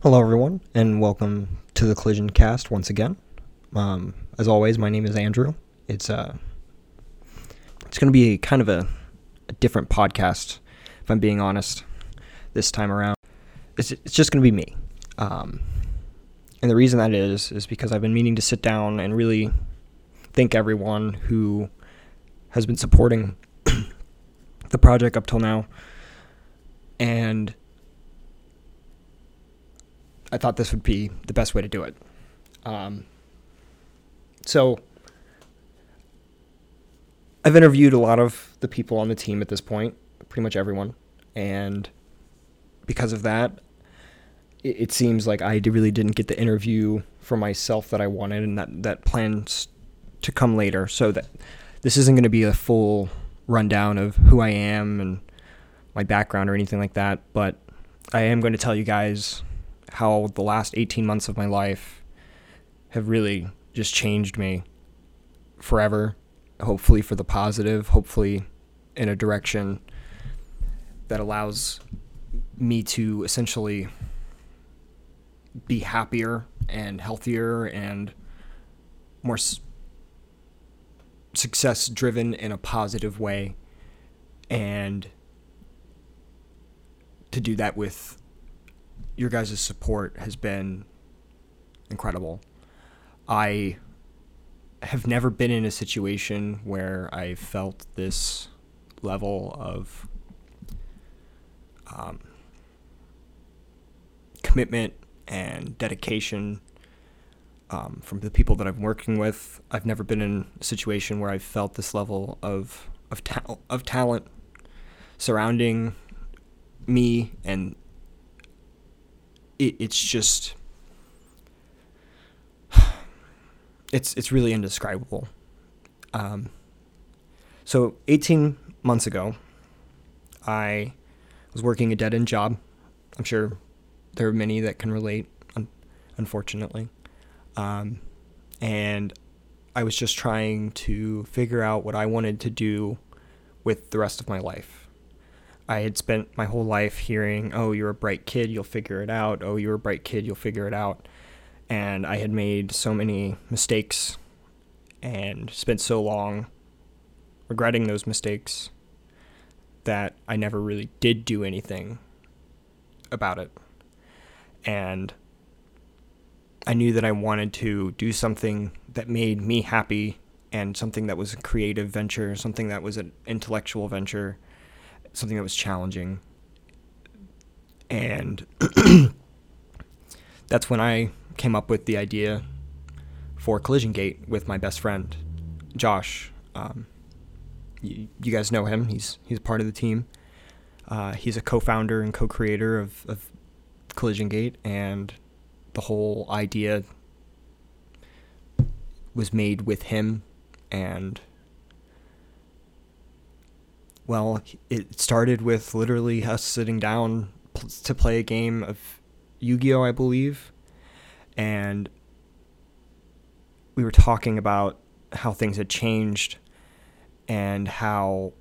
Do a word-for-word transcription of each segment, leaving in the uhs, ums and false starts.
Hello everyone, and welcome to the Collision Cast once again. Um, as always, my name is Andrew. It's uh, it's going to be kind of a, a different podcast, if I'm being honest, this time around. It's, it's just going to be me. Um, and the reason that is, is because I've been meaning to sit down and really thank everyone who has been supporting the project up till now. And I thought this would be the best way to do it. Um, so I've interviewed a lot of the people on the team at this point, pretty much everyone. And because of that, it, it seems like I really didn't get the interview for myself that I wanted, and that, that plans to come later. So that this isn't going to be a full rundown of who I am and my background or anything like that. But I am going to tell you guys how the last eighteen months of my life have really just changed me forever, hopefully for the positive, hopefully in a direction that allows me to essentially be happier and healthier and more s- success driven in a positive way, and to do that with your guys' support has been incredible. I have never been in a situation where I felt this level of um, commitment and dedication um, from the people that I'm working with. I've never been in a situation where I felt this level of of, ta- of talent surrounding me, and it's just, it's it's really indescribable. Um, so eighteen months ago, I was working a dead-end job. I'm sure there are many that can relate, un- unfortunately. Um, and I was just trying to figure out what I wanted to do with the rest of my life. I had spent my whole life hearing, oh, you're a bright kid, you'll figure it out. Oh, you're a bright kid, you'll figure it out. And I had made so many mistakes and spent so long regretting those mistakes that I never really did do anything about it. And I knew that I wanted to do something that made me happy, and something that was a creative venture, something that was an intellectual venture, something that was challenging. And that's when I came up with the idea for Collision Gate with my best friend, Josh. Um, you, you guys know him. He's he's part of the team. Uh, he's a co-founder and co-creator of, of Collision Gate, and the whole idea was made with him. And well, it started with literally us sitting down pl- to play a game of Yu-Gi-Oh, I believe, and we were talking about how things had changed and how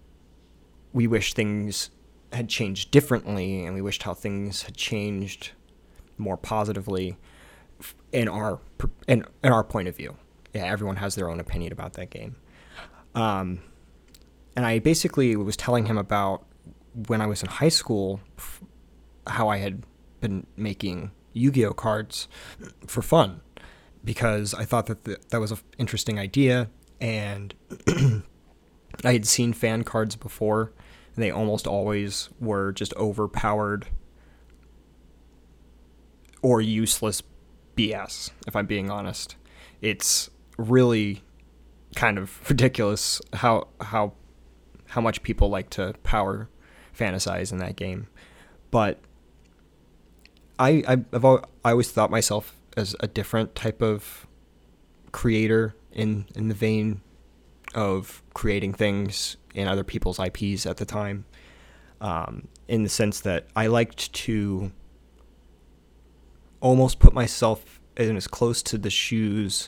we wish things had changed differently, and we wished how things had changed more positively in our in, in our point of view. Yeah, everyone has their own opinion about that game. Um... And I basically was telling him about when I was in high school, how I had been making Yu-Gi-Oh cards for fun, because I thought that the, that was an interesting idea, and I had seen fan cards before, and they almost always were just overpowered or useless B S, if I'm being honest. It's really kind of ridiculous how how... how much people like to power fantasize in that game. But I I, I've always, I always thought myself as a different type of creator in, in the vein of creating things in other people's I Ps at the time, um, in the sense that I liked to almost put myself in as close to the shoes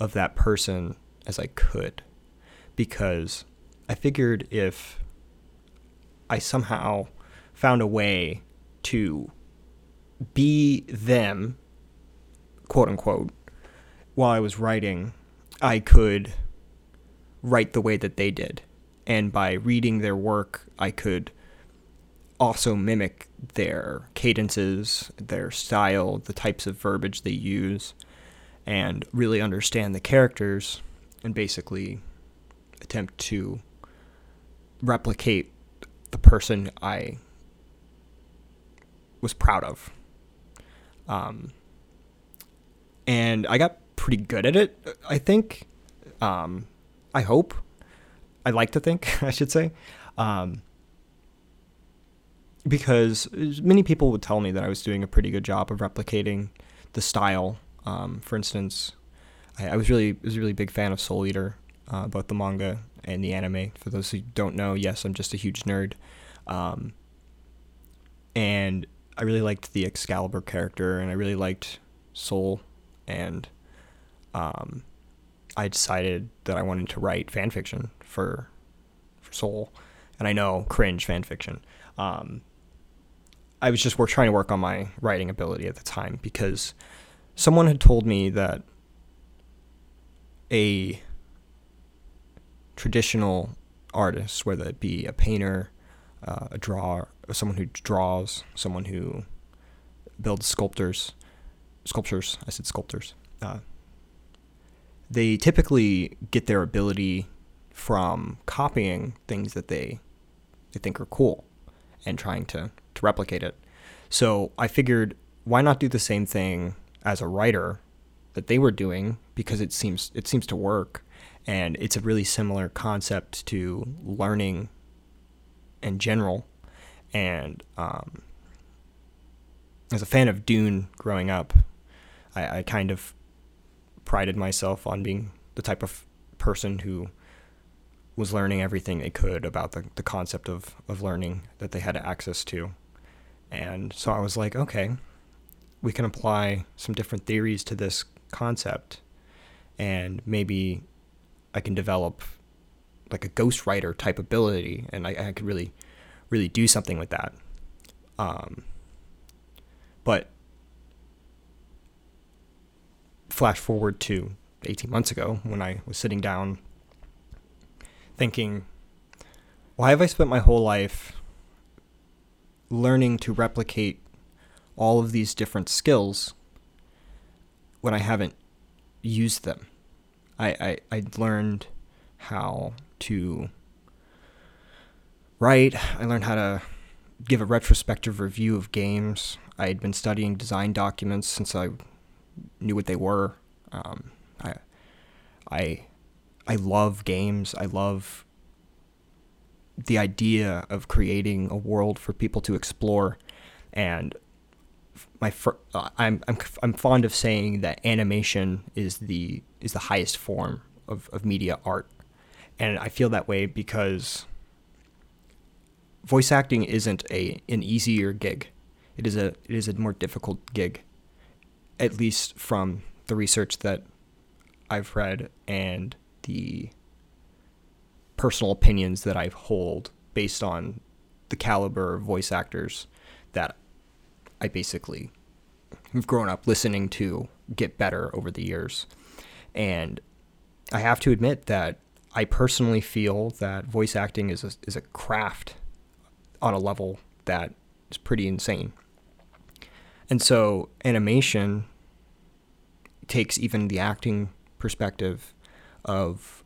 of that person as I could, because I figured if I somehow found a way to be them, quote unquote, while I was writing, I could write the way that they did. And by reading their work, I could also mimic their cadences, their style, the types of verbiage they use, and really understand the characters and basically attempt to replicate the person I was proud of. Um, and I got pretty good at it, I think. Um, I hope. I like to think, I should say. Um, because many people would tell me that I was doing a pretty good job of replicating the style. Um, for instance, I, I was really was a really big fan of Soul Eater, uh, both the manga and the anime. For those who don't know, yes, I'm just a huge nerd. Um, and I really liked the Excalibur character, and I really liked Soul, and um, I decided that I wanted to write fanfiction for, for Soul, and I know, cringe fanfiction. Um, I was just work, trying to work on my writing ability at the time, because someone had told me that a traditional artist, whether it be a painter, uh, a drawer, someone who draws, someone who builds sculptors, sculptures, I said sculptors, uh, they typically get their ability from copying things that they, they think are cool and trying to, to replicate it. So I figured, why not do the same thing as a writer that they were doing, because it seems it seems to work, and it's a really similar concept to learning in general. And um, as a fan of Dune growing up, I, I kind of prided myself on being the type of person who was learning everything they could about the, the concept of, of learning that they had access to. And so I was like, okay, we can apply some different theories to this concept, and maybe I can develop like a ghostwriter type ability, and I, I could really, really do something with that. Um, but flash forward to eighteen months ago, when I was sitting down thinking, why have I spent my whole life learning to replicate all of these different skills when I haven't used them? I, I, I learned how to write. I learned how to give a retrospective review of games. I had been studying design documents since I knew what they were. Um, I, I, I love games. I love the idea of creating a world for people to explore. And My fir- uh, I'm I'm I'm fond of saying that animation is the is the highest form of, of media art, and I feel that way because voice acting isn't a an easier gig. It is a it is a more difficult gig, at least from the research that I've read and the personal opinions that I hold based on the caliber of voice actors that I basically have grown up listening to get better over the years. And I have to admit that I personally feel that voice acting is a, is a craft on a level that is pretty insane. And so animation takes even the acting perspective of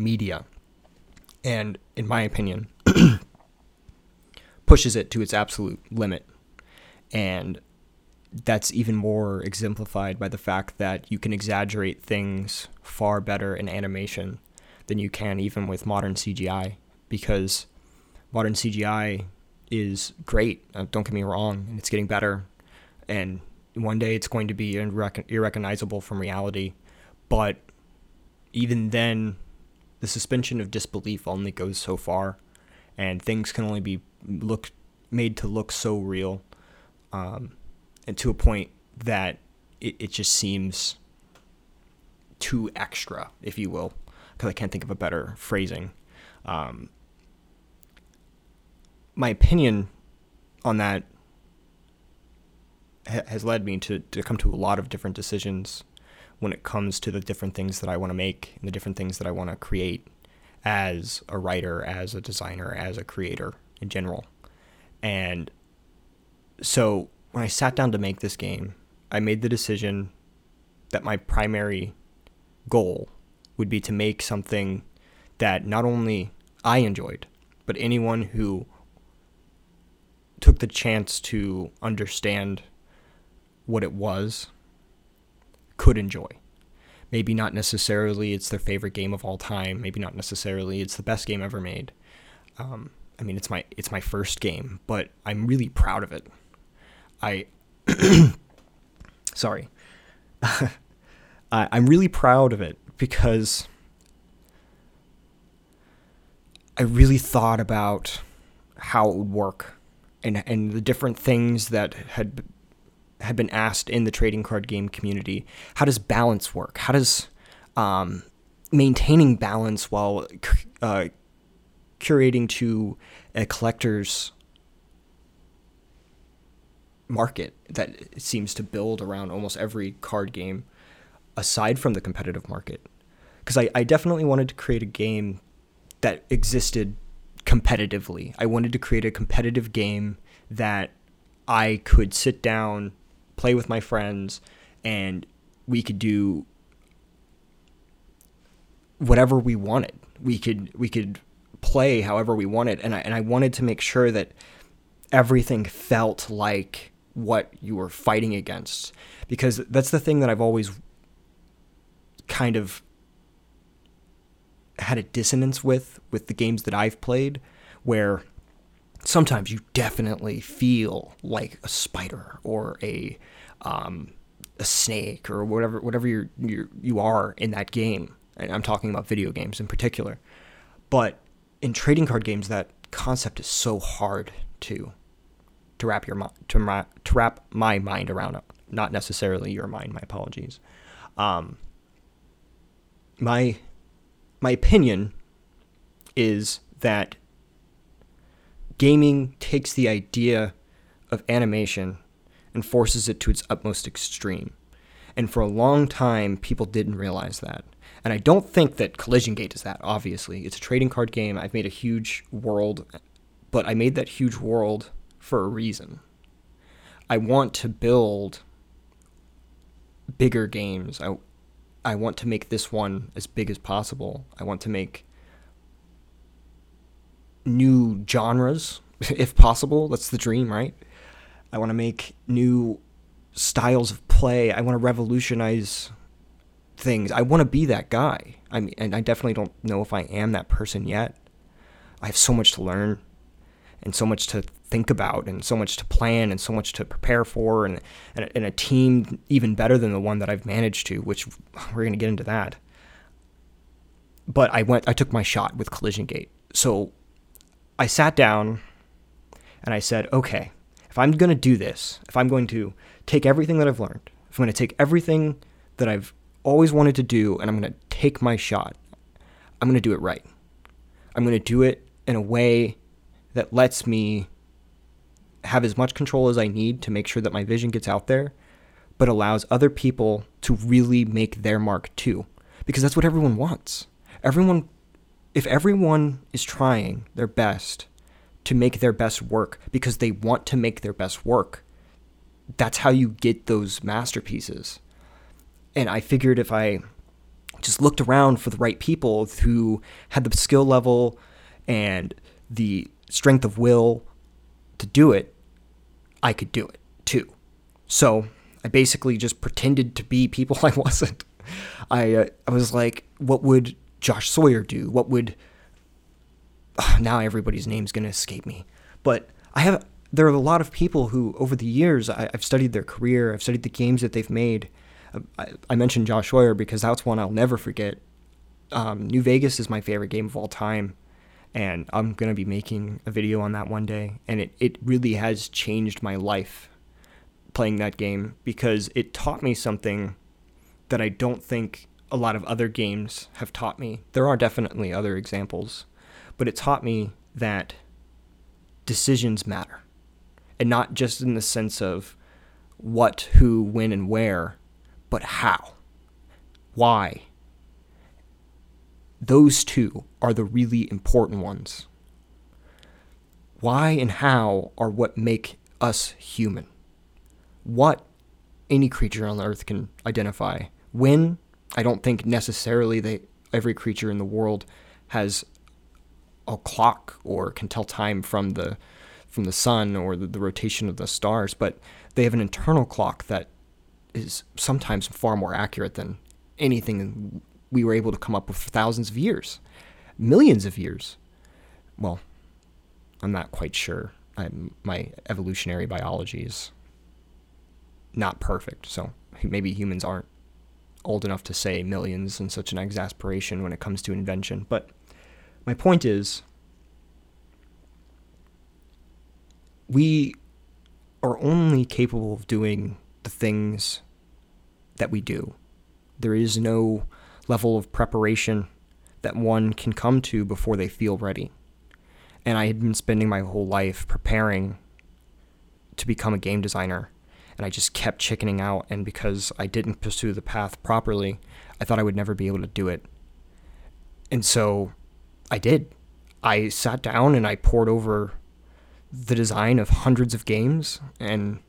media, and in my opinion, pushes it to its absolute limit. And that's even more exemplified by the fact that you can exaggerate things far better in animation than you can even with modern C G I, because modern C G I is great, don't get me wrong, and it's getting better, and one day it's going to be irrecon- irrecognizable from reality. But even then, the suspension of disbelief only goes so far, and things can only be look made to look so real, um, and to a point that it, it just seems too extra, if you will, because I can't think of a better phrasing. Um, my opinion on that ha- has led me to, to come to a lot of different decisions when it comes to the different things that I want to make and the different things that I want to create as a writer, as a designer, as a creator in general. And so when I sat down to make this game, I made the decision that my primary goal would be to make something that not only I enjoyed, but anyone who took the chance to understand what it was could enjoy. Maybe not necessarily it's their favorite game of all time. Maybe not necessarily it's the best game ever made. Um, I mean, it's my it's my first game, but I'm really proud of it. I sorry, I, I'm really proud of it because I really thought about how it would work and and the different things that had. had been asked in the trading card game community. How does balance work? How does um, maintaining balance while uh, curating to a collector's market that seems to build around almost every card game aside from the competitive market? Because I, I definitely wanted to create a game that existed competitively. I wanted to create a competitive game that I could sit down, play with my friends, and we could do whatever we wanted. We could we could play however we wanted, and I and I wanted to make sure that everything felt like what you were fighting against, because that's the thing that I've always kind of had a dissonance with with the games that I've played, where sometimes you definitely feel like a spider or a um, a snake or whatever whatever you're, you're, you are in that game. And I'm talking about video games in particular. But in trading card games, that concept is so hard to to wrap your to, to wrap my mind around it. Not necessarily your mind. My apologies. Um, my my opinion is that gaming takes the idea of animation and forces it to its utmost extreme. And for a long time, people didn't realize that. And I don't think that Collision Gate is that, obviously. It's a trading card game. I've made a huge world, but I made that huge world for a reason. I want to build bigger games. I, I want to make this one as big as possible. I want to make new genres, if possible. That's the dream, right? I want to make new styles of play. I want to revolutionize things. I want to be that guy. I mean, and I definitely don't know if I am that person yet. I have so much to learn and so much to think about and so much to plan and so much to prepare for, and, and, and a team even better than the one that I've managed to, which we're going to get into that. But I went, I took my shot with Collision Gate. So I sat down and I said, okay, if I'm going to do this, if I'm going to take everything that I've learned, if I'm going to take everything that I've always wanted to do and I'm going to take my shot, I'm going to do it right. I'm going to do it in a way that lets me have as much control as I need to make sure that my vision gets out there, but allows other people to really make their mark too, because that's what everyone wants. Everyone If everyone is trying their best to make their best work because they want to make their best work, that's how you get those masterpieces. And I figured if I just looked around for the right people who had the skill level and the strength of will to do it, I could do it too. So I basically just pretended to be people I wasn't. I uh, I was like, what would Josh Sawyer do? What would oh, now everybody's name's going to escape me, but I have there are a lot of people who over the years I, I've studied their career, I've studied the games that they've made. I, I mentioned Josh Sawyer because that's one I'll never forget. um, New Vegas is my favorite game of all time, and I'm going to be making a video on that one day, and it, it really has changed my life playing that game because it taught me something that I don't think a lot of other games have taught me. There are definitely other examples, but it taught me that decisions matter, and not just in the sense of what, who, when, and where, but how, why. Those two are the really important ones. Why and how are what make us human. What any creature on Earth can identify. When, I don't think necessarily they, every creature in the world has a clock or can tell time from the from the sun or the, the rotation of the stars, but they have an internal clock that is sometimes far more accurate than anything we were able to come up with for thousands of years, millions of years. Well, I'm not quite sure. I'm, my evolutionary biology is not perfect, so maybe humans aren't old enough to say millions in such an exasperation when it comes to invention. But my point is, we are only capable of doing the things that we do. There is no level of preparation that one can come to before they feel ready. And I had been spending my whole life preparing to become a game designer, and I just kept chickening out, and because I didn't pursue the path properly, I thought I would never be able to do it. And so I did. I sat down and I poured over the design of hundreds of games, and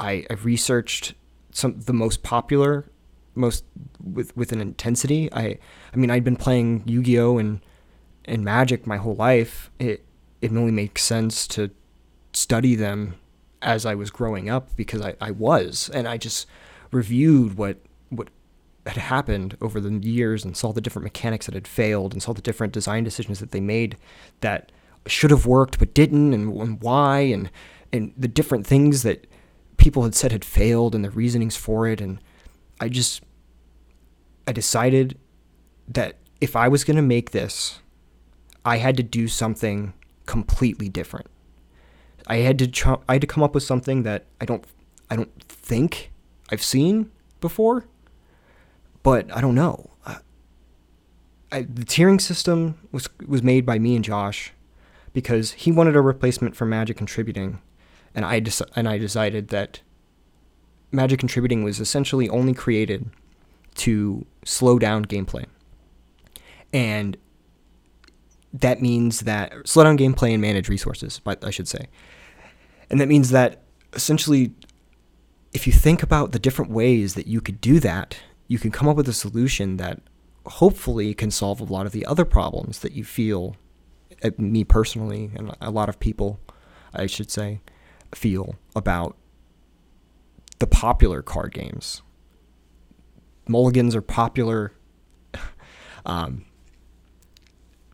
I, I researched some the most popular, most with, with an intensity. I, I mean, I'd been playing Yu-Gi-Oh! and And Magic my whole life. It it only makes sense to study them as I was growing up, because I, I was, and I just reviewed what what had happened over the years and saw the different mechanics that had failed and saw the different design decisions that they made that should have worked but didn't, and, and why, and, and the different things that people had said had failed and the reasonings for it. And I just, I decided that if I was going to make this, I had to do something completely different. I had to tr- I had to come up with something that I don't I don't think I've seen before, but I don't know. I, I, the tiering system was was made by me and Josh because he wanted a replacement for Magic Contributing, and I dec- and I decided that Magic Contributing was essentially only created to slow down gameplay, and that means that slow down gameplay and manage resources, I should say. And that means that essentially, if you think about the different ways that you could do that, you can come up with a solution that hopefully can solve a lot of the other problems that you feel, me personally, and a lot of people, I should say, feel about the popular card games. Mulligans are popular. um,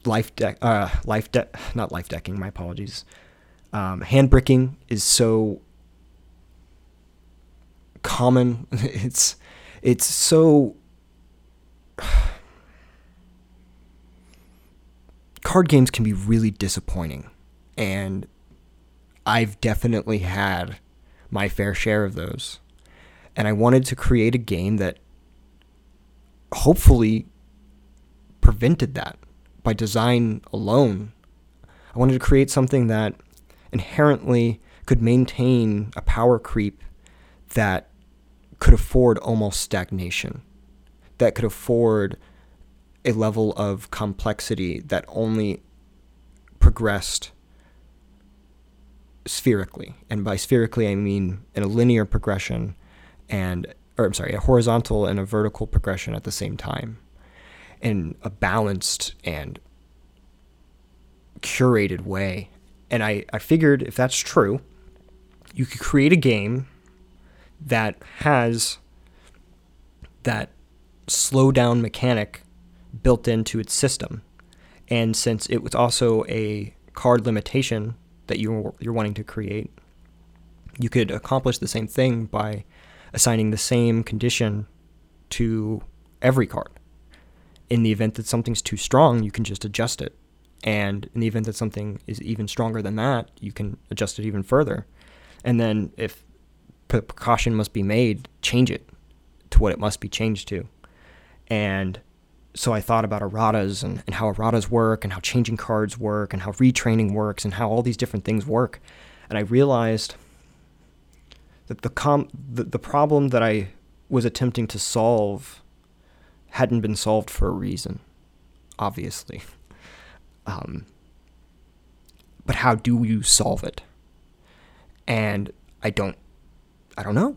Life deck, uh, life deck, not life decking, my apologies. Um, hand bricking is so common. It's, it's so. Card games can be really disappointing. And I've definitely had my fair share of those. And I wanted to create a game that hopefully prevented that. By design alone, I wanted to create something that inherently could maintain a power creep that could afford almost stagnation, that could afford a level of complexity that only progressed spherically. And by spherically, I mean in a linear progression and, or I'm sorry, a horizontal and a vertical progression at the same time. In a balanced and curated way. And I, I figured if that's true, you could create a game that has that slow down mechanic built into its system. And since it was also a card limitation that you're, you're wanting to create, you could accomplish the same thing by assigning the same condition to every card. In the event that something's too strong, you can just adjust it. And in the event that something is even stronger than that, you can adjust it even further. And then if precaution must be made, change it to what it must be changed to. And so I thought about erratas and, and how erratas work and how changing cards work and how retraining works and how all these different things work. And I realized that the com the, the problem that I was attempting to solve hadn't been solved for a reason, obviously. Um, but how do you solve it? And I don't, I don't know.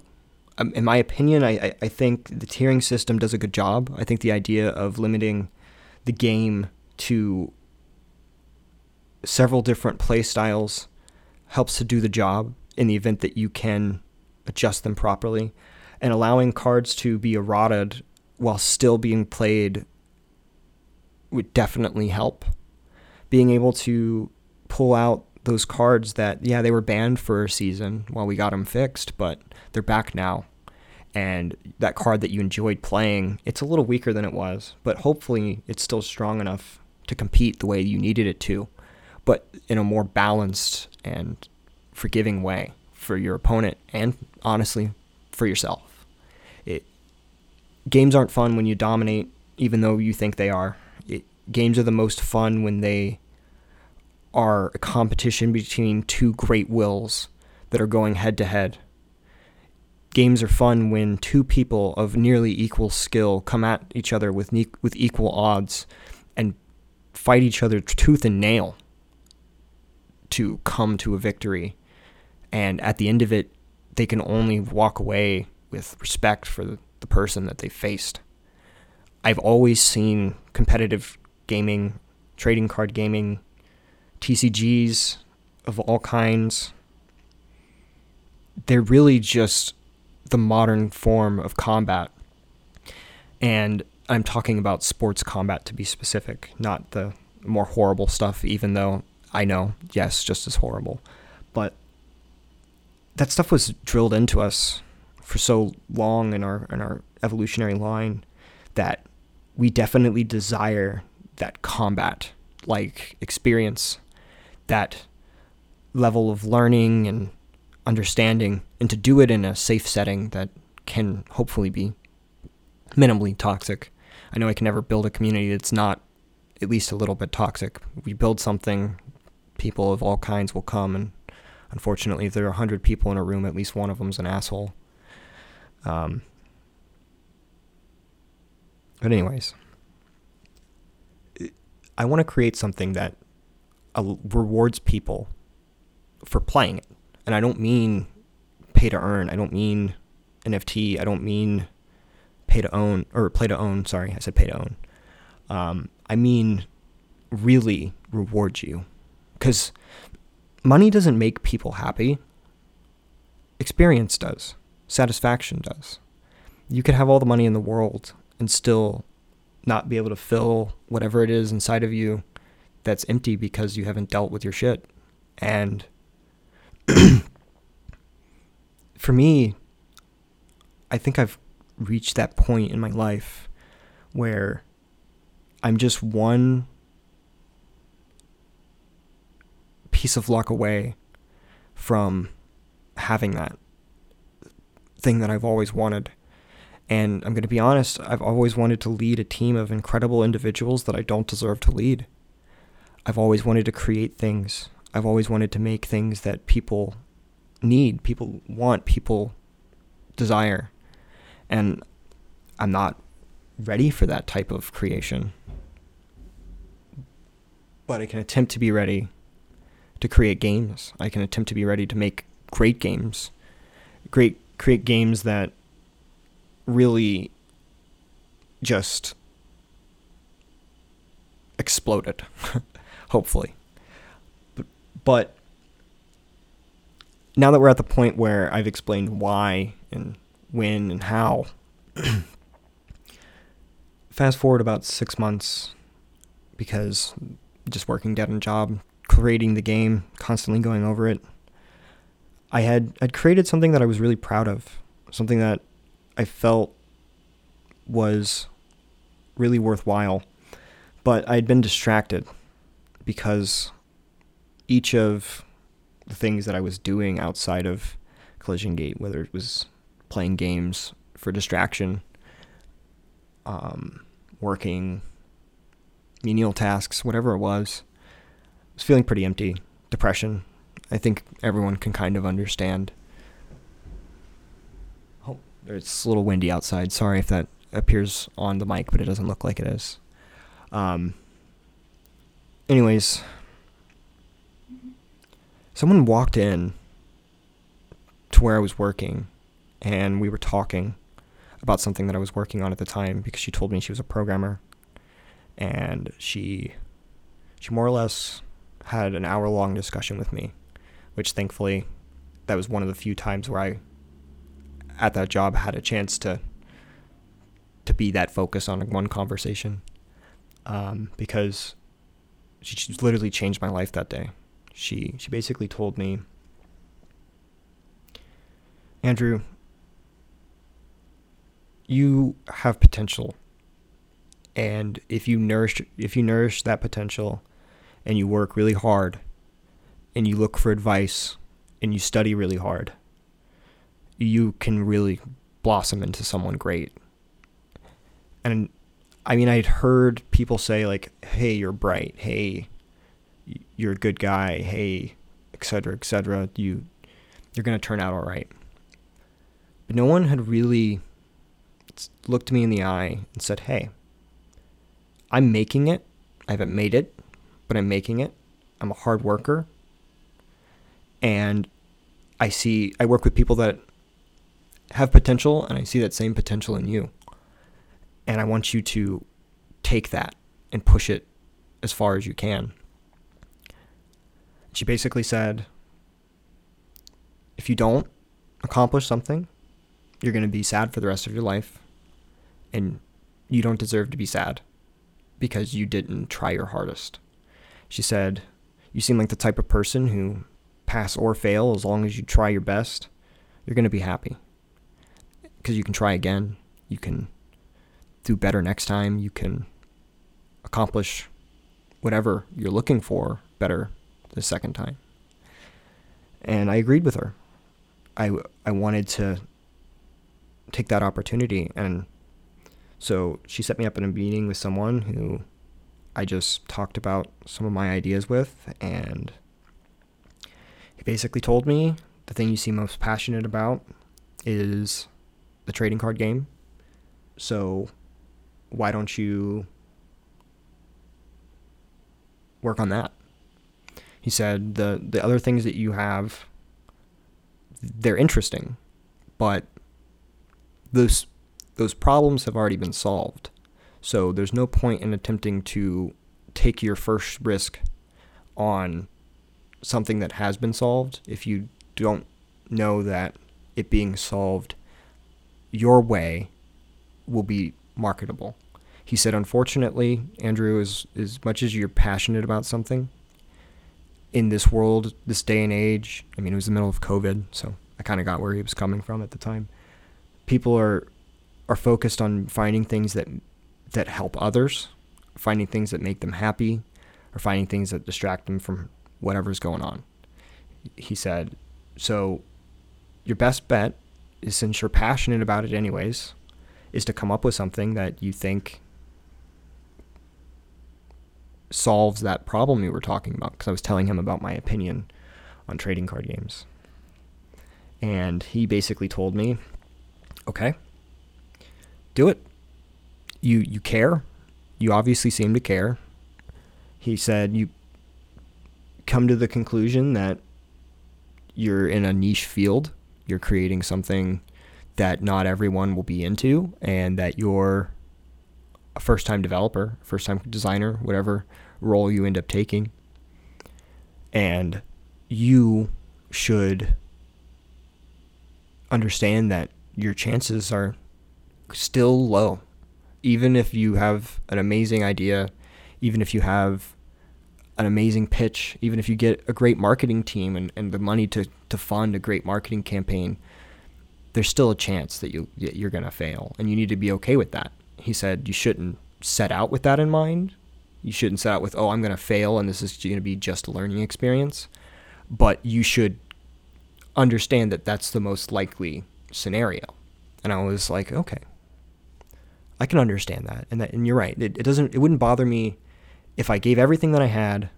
Um, in my opinion, I, I think the tiering system does a good job. I think the idea of limiting the game to several different play styles helps to do the job in the event that you can adjust them properly. And allowing cards to be eroded while still being played would definitely help. Being able to pull out those cards that, yeah, they were banned for a season while we got them fixed, but they're back now. And that card that you enjoyed playing, it's a little weaker than it was, but hopefully it's still strong enough to compete the way you needed it to, but in a more balanced and forgiving way for your opponent and, honestly, for yourself. It, games aren't fun when you dominate, even though you think they are. It, games are the most fun when they are a competition between two great wills that are going head-to-head. Games are fun when two people of nearly equal skill come at each other with ne- with equal odds and fight each other tooth and nail to come to a victory. And at the end of it, they can only walk away with respect for the, the person that they faced. I've always seen competitive gaming, trading card gaming, T C Gs of all kinds, they're really just the modern form of combat. And I'm talking about sports combat to be specific, not the more horrible stuff, even though I know, yes, just as horrible. But that stuff was drilled into us for so long in our in our evolutionary line that we definitely desire that combat-like experience, that level of learning and understanding, and to do it in a safe setting that can hopefully be minimally toxic. I know I can never build a community that's not at least a little bit toxic. We build something, people of all kinds will come, and unfortunately, if there are one hundred people in a room, at least one of them's an asshole. Um, but anyways, I want to create something that rewards people for playing it. And I don't mean pay to earn. I don't mean N F T. I don't mean pay to own, or play to own. Sorry, I said pay to own. Um, I mean really reward you. Because money doesn't make people happy. Experience does. Satisfaction does. You could have all the money in the world and still not be able to fill whatever it is inside of you that's empty because you haven't dealt with your shit. And for me, I think I've reached that point in my life where I'm just one piece of luck away from having that thing that I've always wanted. And I'm going to be honest, I've always wanted to lead a team of incredible individuals that I don't deserve to lead. I've always wanted to create things. I've always wanted to make things that people need, people want, people desire. And I'm not ready for that type of creation. But I can attempt to be ready to create games. I can attempt to be ready to make great games. Great, create games that really just exploded, hopefully. But now that we're at the point where I've explained why and when and how, fast forward about six months, because just working dead on job, creating the game, constantly going over it, I had I'd created something that I was really proud of, something that I felt was really worthwhile, but I'd been distracted because each of the things that I was doing outside of Collision Gate, whether it was playing games for distraction, um, working, menial tasks, whatever it was, I was feeling pretty empty. Depression. I think everyone can kind of understand. Oh, it's a little windy outside. Sorry if that appears on the mic, but it doesn't look like it is. Um. Anyways, someone walked in to where I was working, and we were talking about something that I was working on at the time, because she told me she was a programmer, and she she more or less had an hour-long discussion with me, which thankfully that was one of the few times where I, at that job, had a chance to to be that focused on one conversation, um, because she, she literally changed my life that day. She she basically told me, Andrew, you have potential, and if you nourish if you nourish that potential, and you work really hard, and you look for advice, and you study really hard, you can really blossom into someone great. And I mean, I'd heard people say, like, hey, you're bright, hey, you're a good guy, hey, et cetera, et cetera, you, you're going to turn out all right. But no one had really looked me in the eye and said, hey, I'm making it. I haven't made it, but I'm making it. I'm a hard worker. And I see, I work with people that have potential, and I see that same potential in you. And I want you to take that and push it as far as you can. She basically said, if you don't accomplish something, you're going to be sad for the rest of your life, and you don't deserve to be sad because you didn't try your hardest. She said, you seem like the type of person who, pass or fail, as long as you try your best, you're going to be happy because you can try again. You can do better next time. You can accomplish whatever you're looking for better the second time. And I agreed with her. I, I wanted to take that opportunity. And so she set me up in a meeting with someone who I just talked about some of my ideas with, and he basically told me the thing you seem most passionate about is the trading card game. So why don't you work on that? He said the, the other things that you have, they're interesting, but those those problems have already been solved. So there's no point in attempting to take your first risk on something that has been solved if you don't know that it being solved your way will be marketable. He said, unfortunately, Andrew, as, as much as you're passionate about something, in this world, this day and age, I mean, it was the middle of COVID, so I kind of got where he was coming from at the time. People are are focused on finding things that that help others, finding things that make them happy, or finding things that distract them from whatever's going on. He said, so your best bet is, since you're passionate about it anyways, is to come up with something that you think solves that problem you were talking about. Because I was telling him about my opinion on trading card games. And he basically told me, okay, do it. You, you care. You obviously seem to care. He said, you come to the conclusion that you're in a niche field, you're creating something that not everyone will be into, and that you're a first-time developer, first-time designer, whatever role you end up taking, and you should understand that your chances are still low. Even if you have an amazing idea, even if you have an amazing pitch, even if you get a great marketing team and, and the money to, to fund a great marketing campaign, there's still a chance that you, you're going to fail, and you need to be okay with that. He said, you shouldn't set out with that in mind. You shouldn't set out with, oh, I'm going to fail and this is going to be just a learning experience, but you should understand that that's the most likely scenario. And I was like, okay, I can understand that. And that, and you're right. It, it doesn't, it wouldn't bother me if I gave everything that I had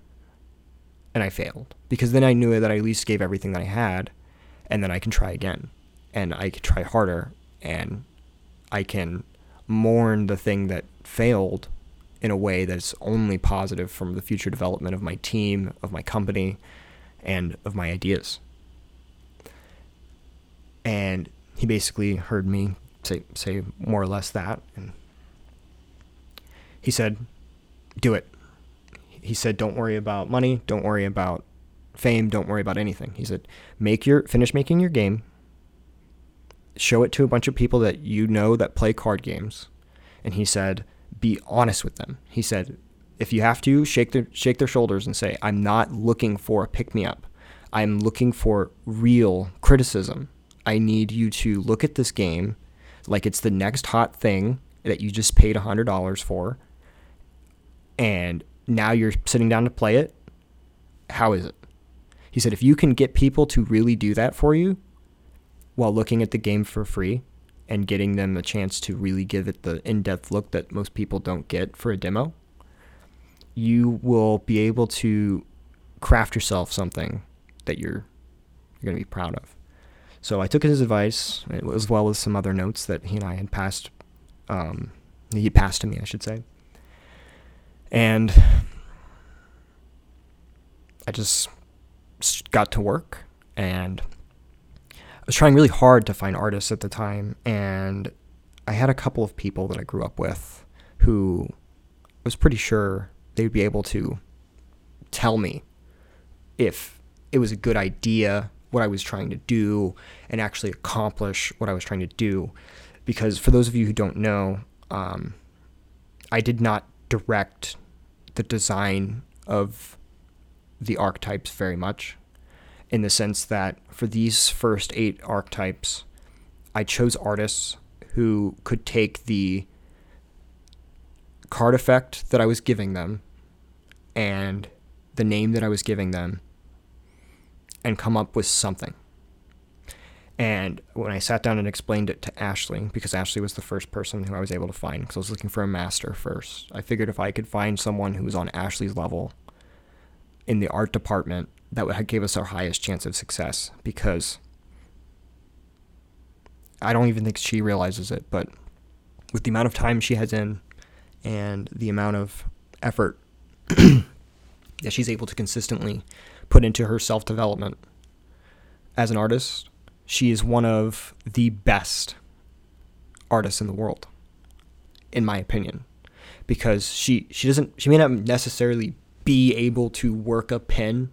and I failed, because then I knew that I at least gave everything that I had, and then I can try again, and I could try harder, and I can mourn the thing that failed in a way that's only positive from the future development of my team, of my company, and of my ideas. And he basically heard me say say more or less that, and he said, do it. He said, don't worry about money, don't worry about fame, don't worry about anything. He said, make your finish making your game, show it to a bunch of people that you know that play card games, and he said, be honest with them. He said, if you have to, shake their shake their shoulders and say, I'm not looking for a pick-me-up. I'm looking for real criticism. I need you to look at this game like it's the next hot thing that you just paid one hundred dollars for, and now you're sitting down to play it. How is it? He said, if you can get people to really do that for you while looking at the game for free and getting them a chance to really give it the in-depth look that most people don't get for a demo, you will be able to craft yourself something that you're, you're going to be proud of. So I took his advice, as well as some other notes that he and I had passed, um, he passed to me, I should say. And I just got to work, and I was trying really hard to find artists at the time, and I had a couple of people that I grew up with who I was pretty sure they'd be able to tell me if it was a good idea, what I was trying to do, and actually accomplish what I was trying to do. Because for those of you who don't know, um, I did not direct the design of the archetypes very much, in the sense that for these first eight archetypes, I chose artists who could take the card effect that I was giving them and the name that I was giving them and come up with something. And when I sat down and explained it to Ashley, because Ashley was the first person who I was able to find, because I was looking for a master first. I figured if I could find someone who was on Ashley's level in the art department, that would give us our highest chance of success, because I don't even think she realizes it, but with the amount of time she has in and the amount of effort that she's able to consistently put into her self-development as an artist, she is one of the best artists in the world, in my opinion, because she, she doesn't, she may not necessarily be able to work a pen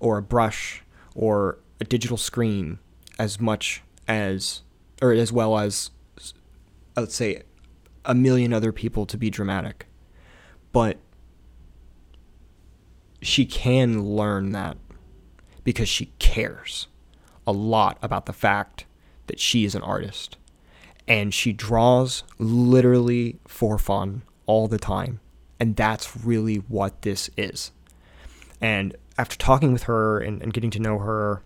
or a brush or a digital screen as much as, or as well as, let's say, a million other people, to be dramatic, but she can learn that because she cares a lot about the fact that she is an artist, and she draws literally for fun all the time, and that's really what this is. And after talking with her and, and getting to know her,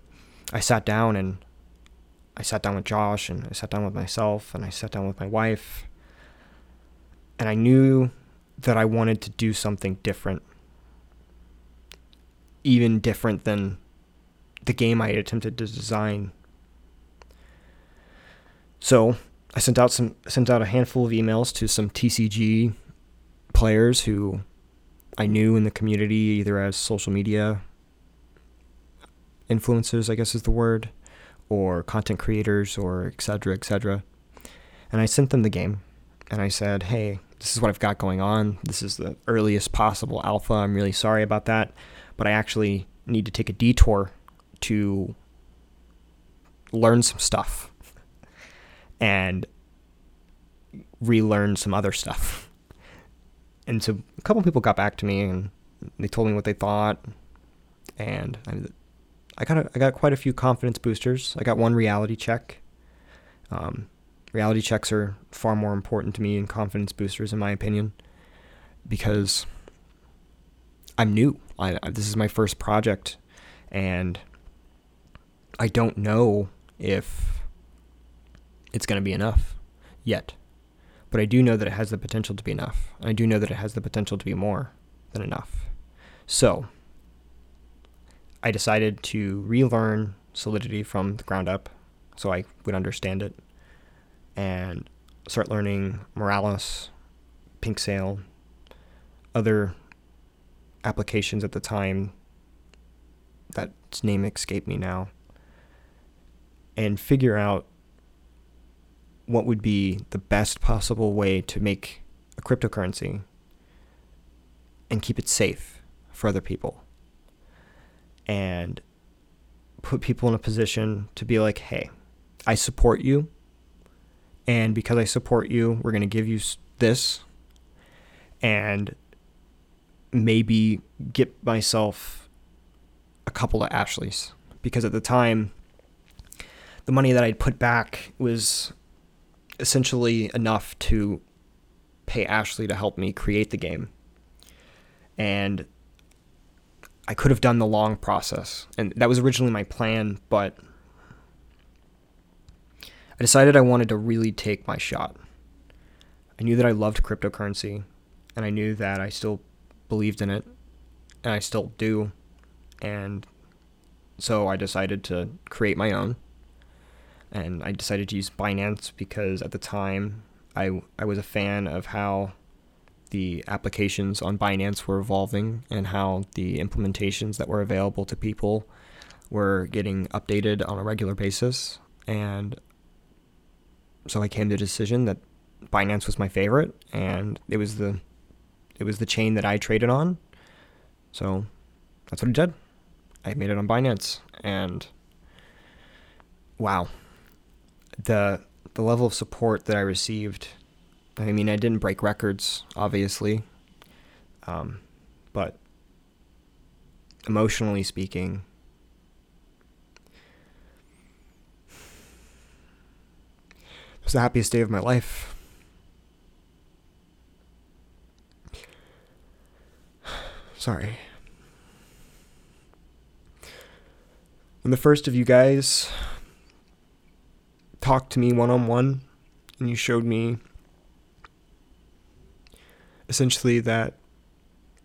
I sat down and I sat down with Josh, and I sat down with myself, and I sat down with my wife, and I knew that I wanted to do something different, even different than the game I had attempted to design. So I sent out some sent out a handful of emails to some T C G players who I knew in the community, either as social media influencers, I guess is the word, or content creators, or et cetera, et cetera. And I sent them the game, and I said, hey, this is what I've got going on. This is the earliest possible alpha. I'm really sorry about that, but I actually need to take a detour to learn some stuff and relearn some other stuff. And so a couple people got back to me, and they told me what they thought, and I, I got a, I got quite a few confidence boosters. I got one reality check. Um, reality checks are far more important to me than confidence boosters, in my opinion, because I'm new. I, I, this is my first project, and I don't know if it's going to be enough yet, but I do know that it has the potential to be enough. I do know that it has the potential to be more than enough. So I decided to relearn Solidity from the ground up so I would understand it, and start learning Moralis, PinkSale, other applications at the time that's name escaped me now, and figure out what would be the best possible way to make a cryptocurrency and keep it safe for other people and put people in a position to be like, hey, I support you, and because I support you, we're going to give you this, and maybe get myself a couple of Ashleys, because at the time the money that I'd put back was essentially enough to pay Ashley to help me create the game. And I could have done the long process, and that was originally my plan, but I decided I wanted to really take my shot. I knew that I loved cryptocurrency, and I knew that I still believed in it, and I still do, and so I decided to create my own. And I decided to use Binance because at the time I, I was a fan of how the applications on Binance were evolving and how the implementations that were available to people were getting updated on a regular basis. And so I came to the decision that Binance was my favorite, and it was the it was the chain that I traded on. So that's what I did. I made it on Binance, and wow. The the level of support that I received, I mean, I didn't break records, obviously, um, but emotionally speaking, it was the happiest day of my life. Sorry. I'm the first of you guys talked to me one-on-one, and you showed me essentially that,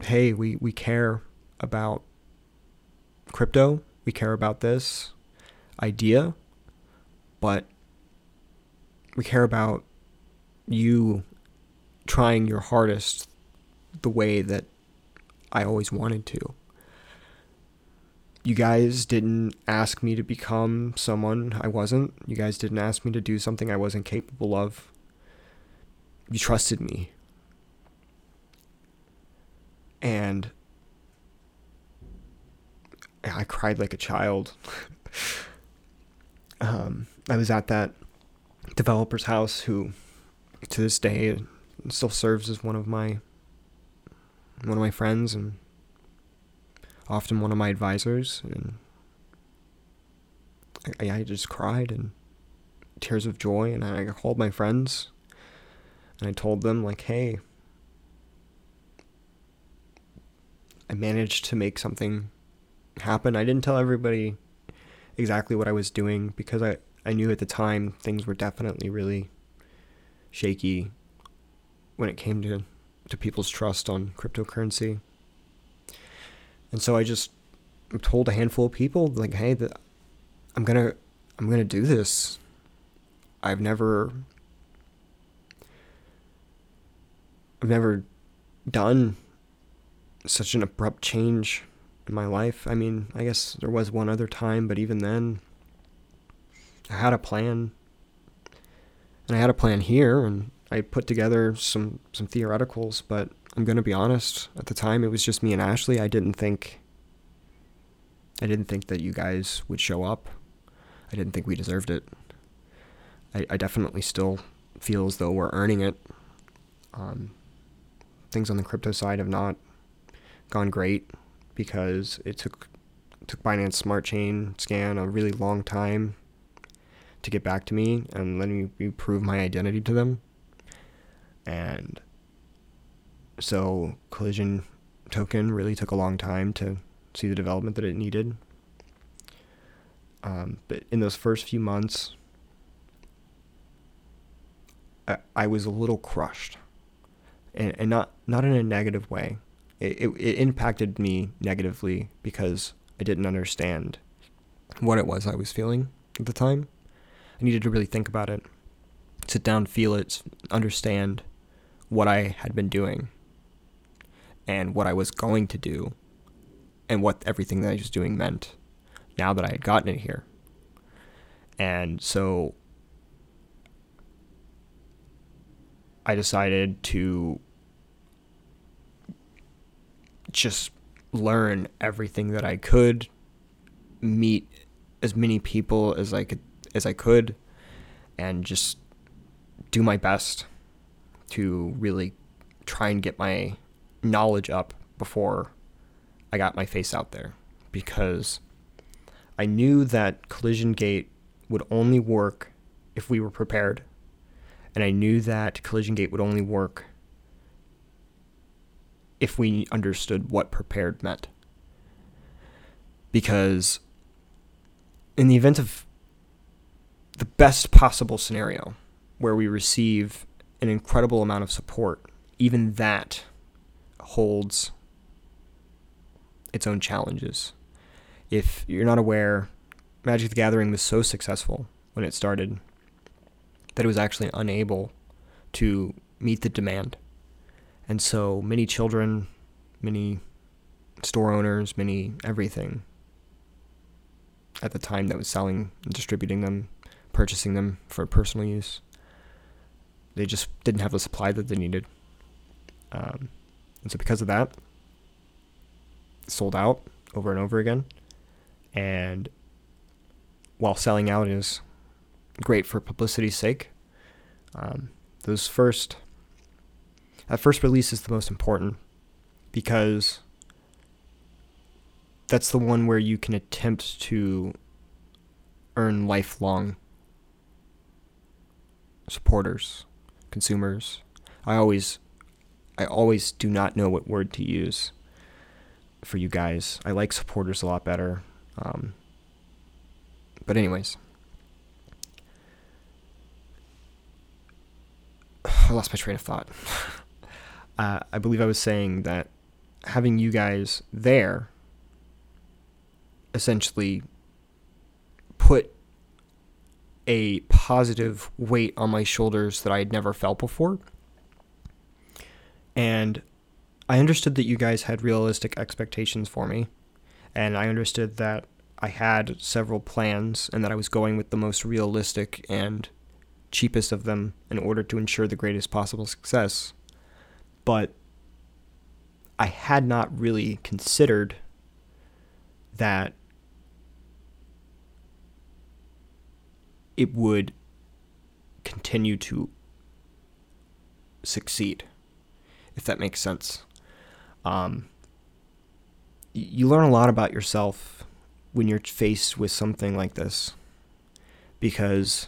hey, we, we care about crypto, we care about this idea, but we care about you trying your hardest the way that I always wanted to. You guys didn't ask me to become someone I wasn't. You guys didn't ask me to do something I wasn't capable of. You trusted me. And I cried like a child. um, I was at that developer's house who, to this day, still serves as one of my one of my friends, and often one of my advisors, and I, I just cried and tears of joy, and I called my friends, and I told them, like, hey, I managed to make something happen. I didn't tell everybody exactly what I was doing, because I, I knew at the time things were definitely really shaky when it came to, to people's trust on cryptocurrency. And so I just told a handful of people, like, hey, the, I'm gonna, I'm gonna do this. I've never, I've never done such an abrupt change in my life. I mean, I guess there was one other time, but even then, I had a plan, and I had a plan here, and I put together some, some theoreticals, but I'm going to be honest, at the time it was just me and Ashley. I didn't think, I didn't think that you guys would show up. I didn't think we deserved it. I, I definitely still feel as though we're earning it. Um, things on the crypto side have not gone great because it took, took Binance Smart Chain Scan a really long time to get back to me and let me prove my identity to them. And so Collision Token really took a long time to see the development that it needed. Um, but in those first few months, I, I was a little crushed, and, and not, not in a negative way. It, it, it impacted me negatively because I didn't understand what it was I was feeling at the time. I needed to really think about it. sit down, feel it, understand what I had been doing and what I was going to do and what everything that I was doing meant now that I had gotten it here. And so I decided to just learn everything that I could, meet as many people as I could, as I could, and just do my best to really try and get my knowledge up before I got my face out there, because I knew that Collision Gate would only work if we were prepared, and I knew that Collision Gate would only work if we understood what prepared meant. Because in the event of the best possible scenario where we receive an incredible amount of support, even that holds its own challenges. If you're not aware, Magic the Gathering was so successful when it started that it was actually unable to meet the demand. And so many children, many store owners, many everything at the time that was selling and distributing them, purchasing them for personal use, they just didn't have the supply that they needed. Um, and so because of that, sold out over and over again. And while selling out is great for publicity's sake, um, those first... That first release is the most important, because that's the one where you can attempt to earn lifelong supporters, consumers. I always, I always do not know what word to use for you guys. I like supporters a lot better. Um, but anyways, I lost my train of thought. Uh, I believe I was saying that having you guys there essentially put a positive weight on my shoulders that I had never felt before. And I understood that you guys had realistic expectations for me. And I understood that I had several plans and that I was going with the most realistic and cheapest of them in order to ensure the greatest possible success. But I had not really considered that it would continue to succeed, if that makes sense. Um, you learn a lot about yourself when you're faced with something like this, because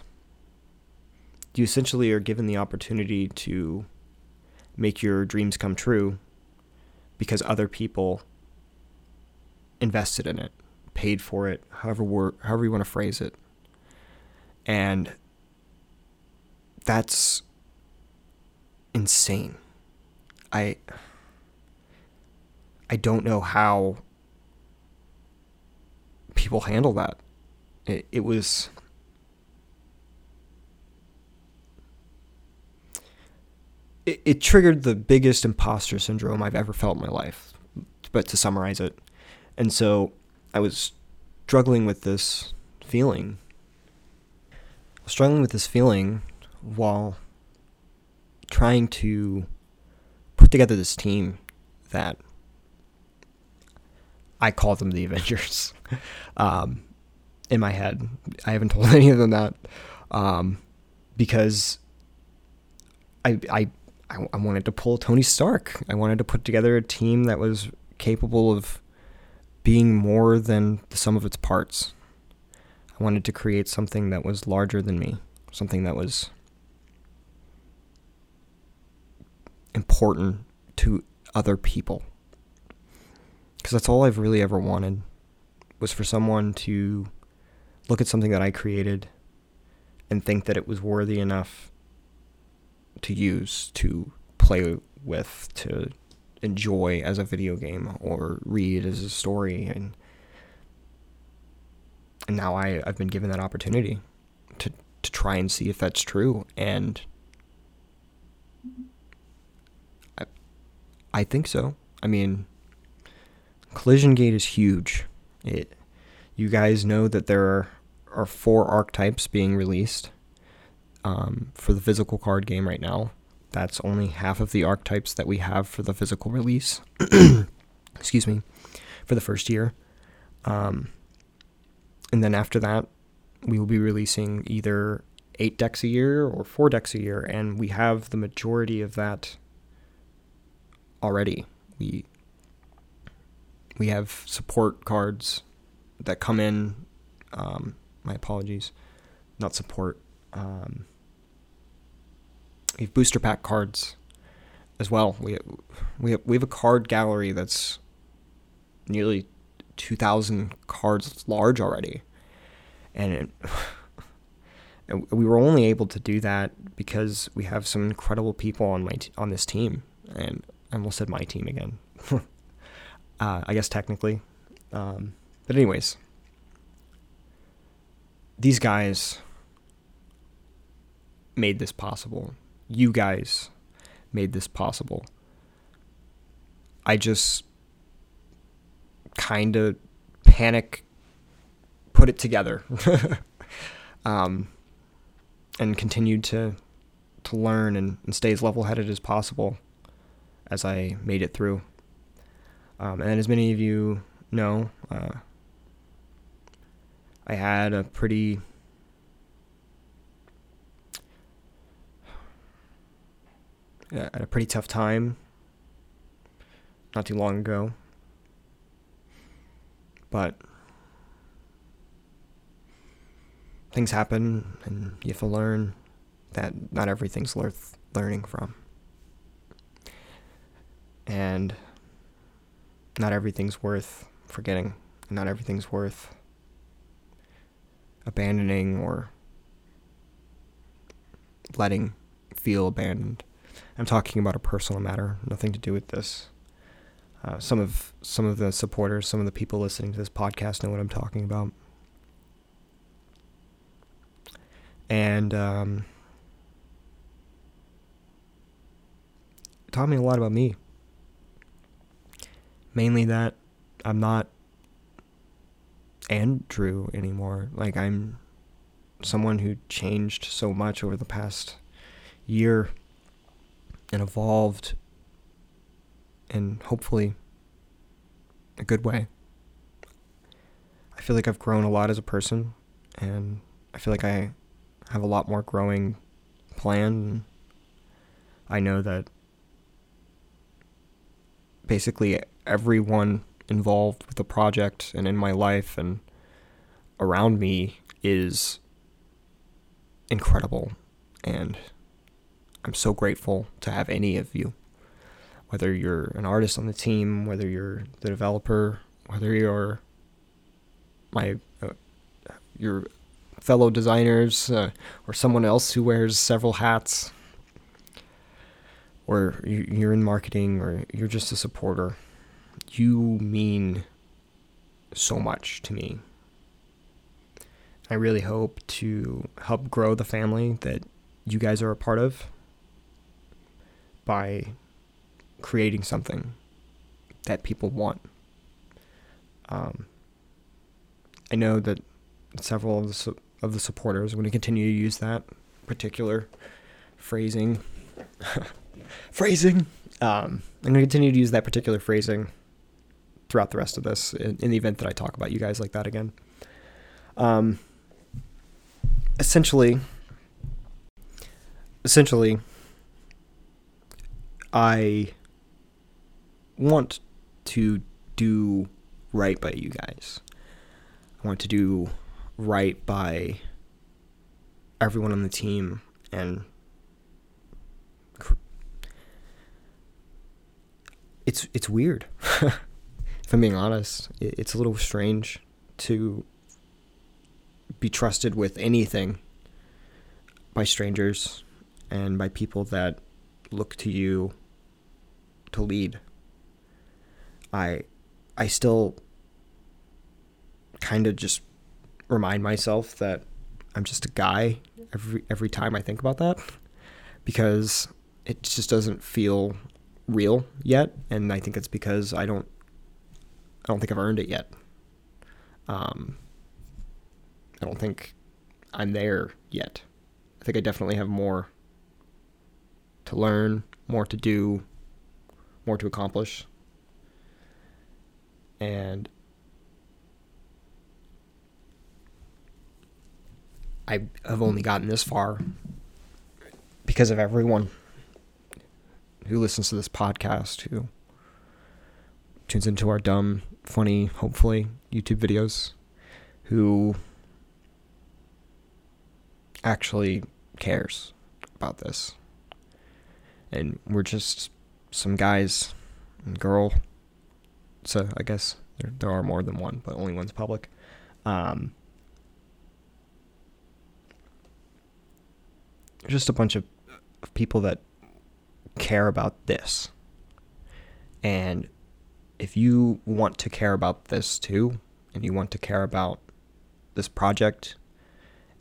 you essentially are given the opportunity to make your dreams come true because other people invested in it, paid for it, however we're, however you want to phrase it. And that's insane. I I don't know how people handle that. It, it was... It triggered the biggest imposter syndrome I've ever felt in my life, but to summarize it. And so I was struggling with this feeling, struggling with this feeling while trying to put together this team that I call them the Avengers. um, in my head, I haven't told any of them that, um, because I, I, I wanted to pull Tony Stark. I wanted to put together a team that was capable of being more than the sum of its parts. I wanted to create something that was larger than me, something that was important to other people. Because that's all I've really ever wanted, was for someone to look at something that I created and think that it was worthy enough to use, to play with, to enjoy as a video game or read as a story. And and now I, I've been given that opportunity to, to try and see if that's true. And I, I think so. I mean, Collision Gate is huge. It, you guys know that there are, are four archetypes being released um, for the physical card game right now. That's only half of the archetypes that we have for the physical release. Excuse me, for the first year. Um, and then after that, we will be releasing either eight decks a year or four decks a year, and we have the majority of that already. We we have support cards that come in. Um, my apologies, not support. Um, we have booster pack cards as well. We we have, we have a card gallery that's nearly two thousand cards large already. And, it, and we were only able to do that because we have some incredible people on my t- on this team. And I almost said my team again. uh, I guess technically. Um, but anyways, these guys made this possible. You guys made this possible. I just kind of panic put it together um, and continued to to learn and, and stay as level-headed as possible as I made it through. Um, and as many of you know, uh, I had a pretty uh, had a pretty tough time not too long ago, but things happen, and you have to learn that not everything's worth learning from. And not everything's worth forgetting. Not everything's worth abandoning or letting feel abandoned. I'm talking about a personal matter, nothing to do with this. Uh, some of some of the supporters, some of the people listening to this podcast know what I'm talking about. And um, it taught me a lot about me. Mainly that I'm not Andrew anymore. Like, I'm someone who changed so much over the past year and evolved in hopefully a good way. I feel like I've grown a lot as a person, and I feel like I have a lot more growing planned. I know that basically everyone involved with the project and in my life and around me is incredible, and I'm so grateful to have any of you, whether you're an artist on the team, whether you're the developer, whether you're my uh, your fellow designers, uh, or someone else who wears several hats, or you're in marketing, or you're just a supporter. You mean so much to me. I really hope to help grow the family that you guys are a part of by creating something that people want. Um, I know that several of the su- of the supporters. I'm going to continue to use that particular phrasing. phrasing! Um, I'm going to continue to use that particular phrasing throughout the rest of this in, in the event that I talk about you guys like that again. Um, essentially, essentially, I want to do right by you guys. I want to do right by everyone on the team, and it's it's weird. If I'm being honest, it's a little strange to be trusted with anything by strangers and by people that look to you to lead. I I still kind of just remind myself that I'm just a guy every every time I think about that, because it just doesn't feel real yet, and I think it's because I don't I don't think I've earned it yet. Um, I don't think I'm there yet. I think I definitely have more to learn, more to do, more to accomplish. And I have only gotten this far because of everyone who listens to this podcast, who tunes into our dumb, funny, hopefully, YouTube videos, who actually cares about this. And we're just some guys and girl. So I guess there, there are more than one, but only one's public. Um, just a bunch of, of people that care about this. And if you want to care about this too, and you want to care about this project,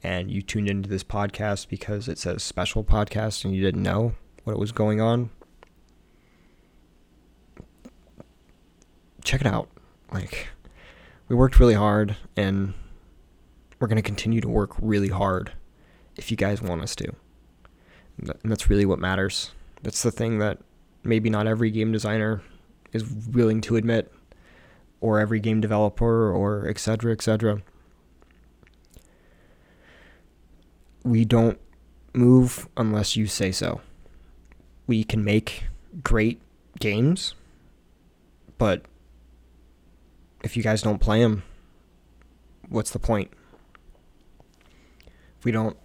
and you tuned into this podcast because it says special podcast and you didn't know what was going on, check it out. Like, we worked really hard, and we're going to continue to work really hard if you guys want us to. And that's really what matters. That's the thing that maybe not every game designer is willing to admit, or every game developer, or et cetera, et cetera. We don't move unless you say so. We can make great games, but if you guys don't play them, what's the point? If we don't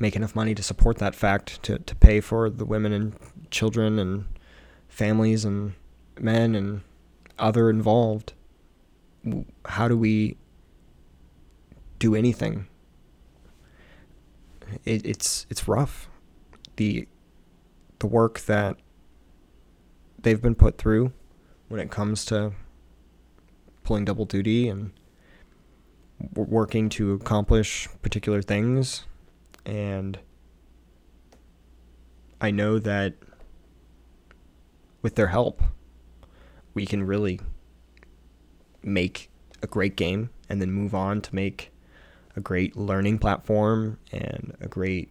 make enough money to support that fact, to, to pay for the women and children and families and men and other involved, how do we do anything? It, it's it's rough. The the work that they've been put through when it comes to pulling double duty and working to accomplish particular things. And I know that with their help, we can really make a great game and then move on to make a great learning platform and a great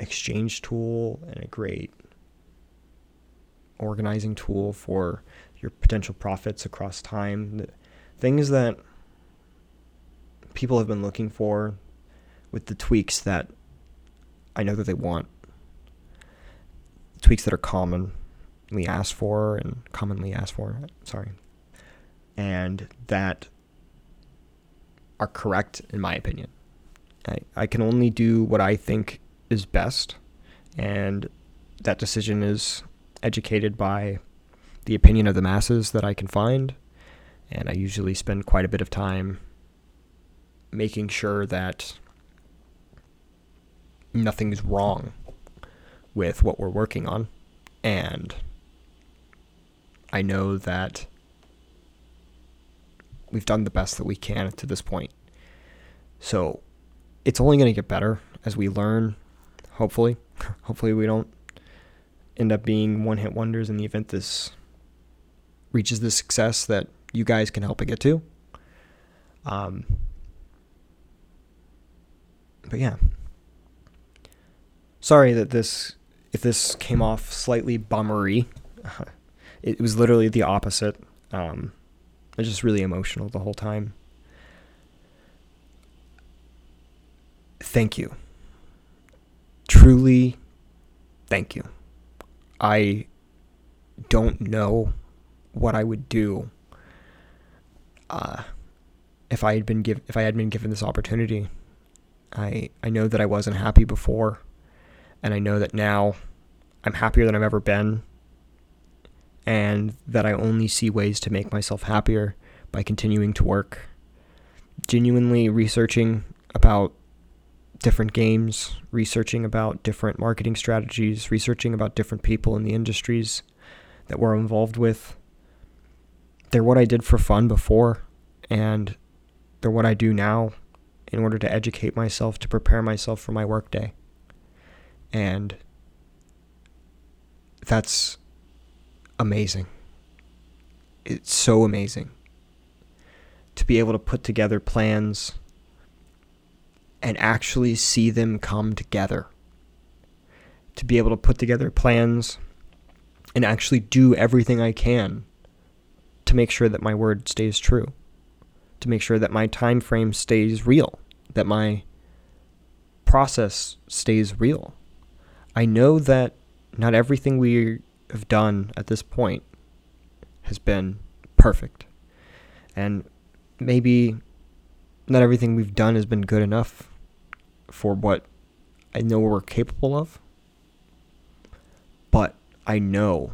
exchange tool and a great organizing tool for your potential profits across time. Things that people have been looking for with the tweaks that I know that they want. Tweaks that are common. commonly asked for and commonly asked for, sorry, and that are correct in my opinion. I, I can only do what I think is best, and that decision is educated by the opinion of the masses that I can find, and I usually spend quite a bit of time making sure that nothing's wrong with what we're working on, and I know that we've done the best that we can to this point. So it's only going to get better as we learn, hopefully. Hopefully we don't end up being one-hit wonders in the event this reaches the success that you guys can help it get to. Um, but yeah. Sorry that this, if this came off slightly bummery. It was literally the opposite. Um, I was just really emotional the whole time. Thank you. Truly, thank you. I don't know what I would do uh, if I had been give if I had been given this opportunity. I I know that I wasn't happy before, and I know that now I'm happier than I've ever been, and that I only see ways to make myself happier by continuing to work, genuinely researching about different games, researching about different marketing strategies, researching about different people in the industries that we're involved with. They're what I did for fun before, and they're what I do now, in order to educate myself, to prepare myself for my workday. And that's amazing. It's so amazing to be able to put together plans and actually see them come together. To be able to put together plans and actually do everything I can to make sure that my word stays true, to make sure that my time frame stays real, that my process stays real. I know that not everything we have done at this point has been perfect. And maybe not everything we've done has been good enough for what I know we're capable of. But I know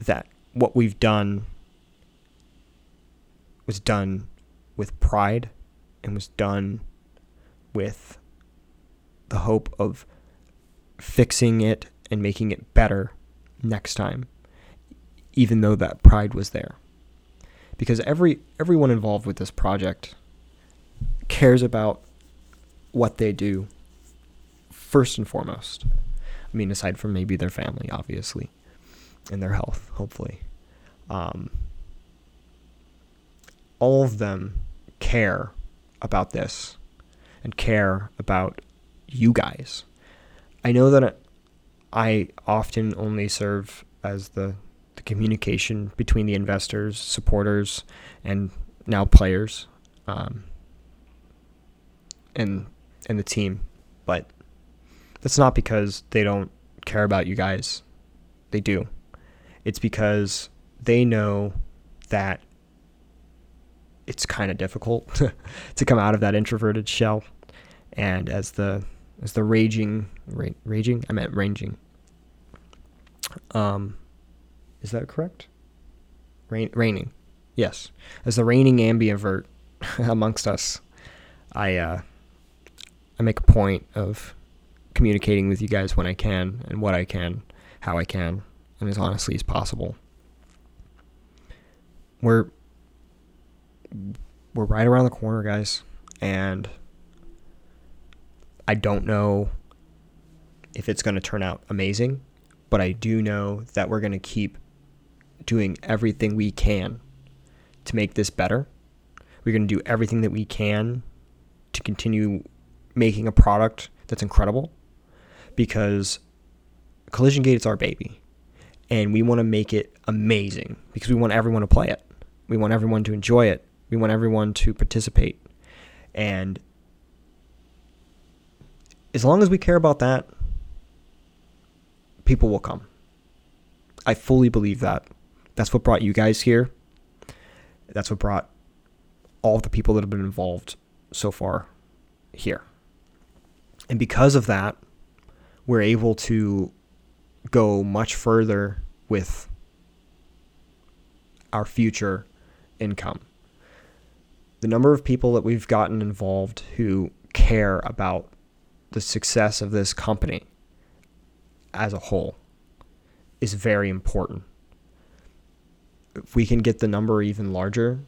that what we've done was done with pride and was done with the hope of fixing it and making it better next time, even though that pride was there. Because every everyone involved with this project cares about what they do first and foremost. I mean, aside from maybe their family, obviously, and their health, hopefully. Um, all of them care about this and care about you guys. I know that I often only serve as the, the communication between the investors, supporters, and now players, um, and and the team, but that's not because they don't care about you guys. They do. It's because they know that it's kind of difficult to come out of that introverted shell. And as the as the raging, ra- raging? I meant ranging. Um, is that correct? Rain, raining. Yes. As the reigning ambivert amongst us, I uh, I make a point of communicating with you guys when I can and what I can, how I can, and as honestly as possible. We're we're right around the corner, guys, and I don't know if it's going to turn out amazing, but I do know that we're going to keep doing everything we can to make this better. We're going to do everything that we can to continue making a product that's incredible, because Collision Gate is our baby, and we want to make it amazing because we want everyone to play it. We want everyone to enjoy it. We want everyone to participate. And as long as we care about that, people will come. I fully believe that. That's what brought you guys here. That's what brought all the people that have been involved so far here. And because of that, we're able to go much further with our future income. The number of people that we've gotten involved who care about the success of this company as a whole is very important. If we can get the number even larger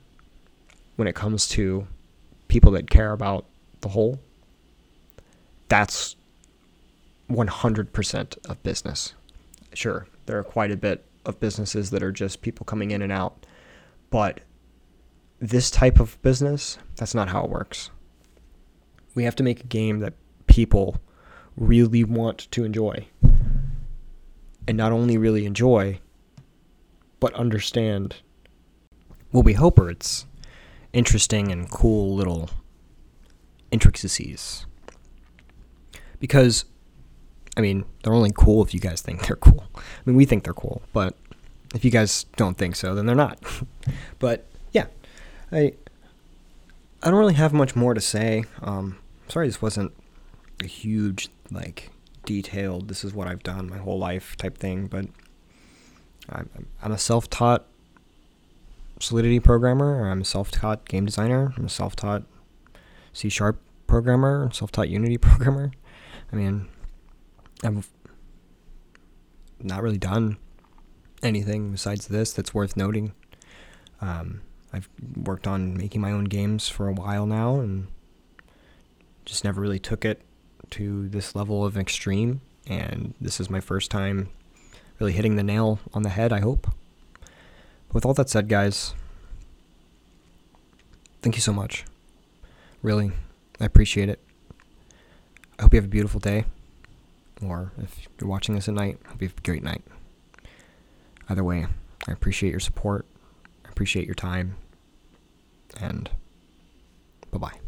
when it comes to people that care about the whole, that's one hundred percent of business. Sure, there are quite a bit of businesses that are just people coming in and out, but this type of business, that's not how it works. We have to make a game that people really want to enjoy, and not only really enjoy, but understand what we hope are its interesting and cool little intricacies. Because, I mean, they're only cool if you guys think they're cool. I mean, we think they're cool, but if you guys don't think so, then they're not. But, yeah, I I don't really have much more to say. Um, sorry this wasn't a huge, like, detailed, this is what I've done my whole life type thing, but I'm, I'm a self-taught Solidity programmer, or I'm a self-taught game designer, I'm a self-taught C-sharp programmer, self-taught Unity programmer. I mean, I've not really done anything besides this that's worth noting. Um, I've worked on making my own games for a while now, and just never really took it to this level of extreme, and this is my first time really hitting the nail on the head, I hope. But with all that said, guys, thank you so much. Really, I appreciate it. I hope you have a beautiful day, or if you're watching this at night, I hope you have a great night. Either way, I appreciate your support, I appreciate your time, and bye-bye.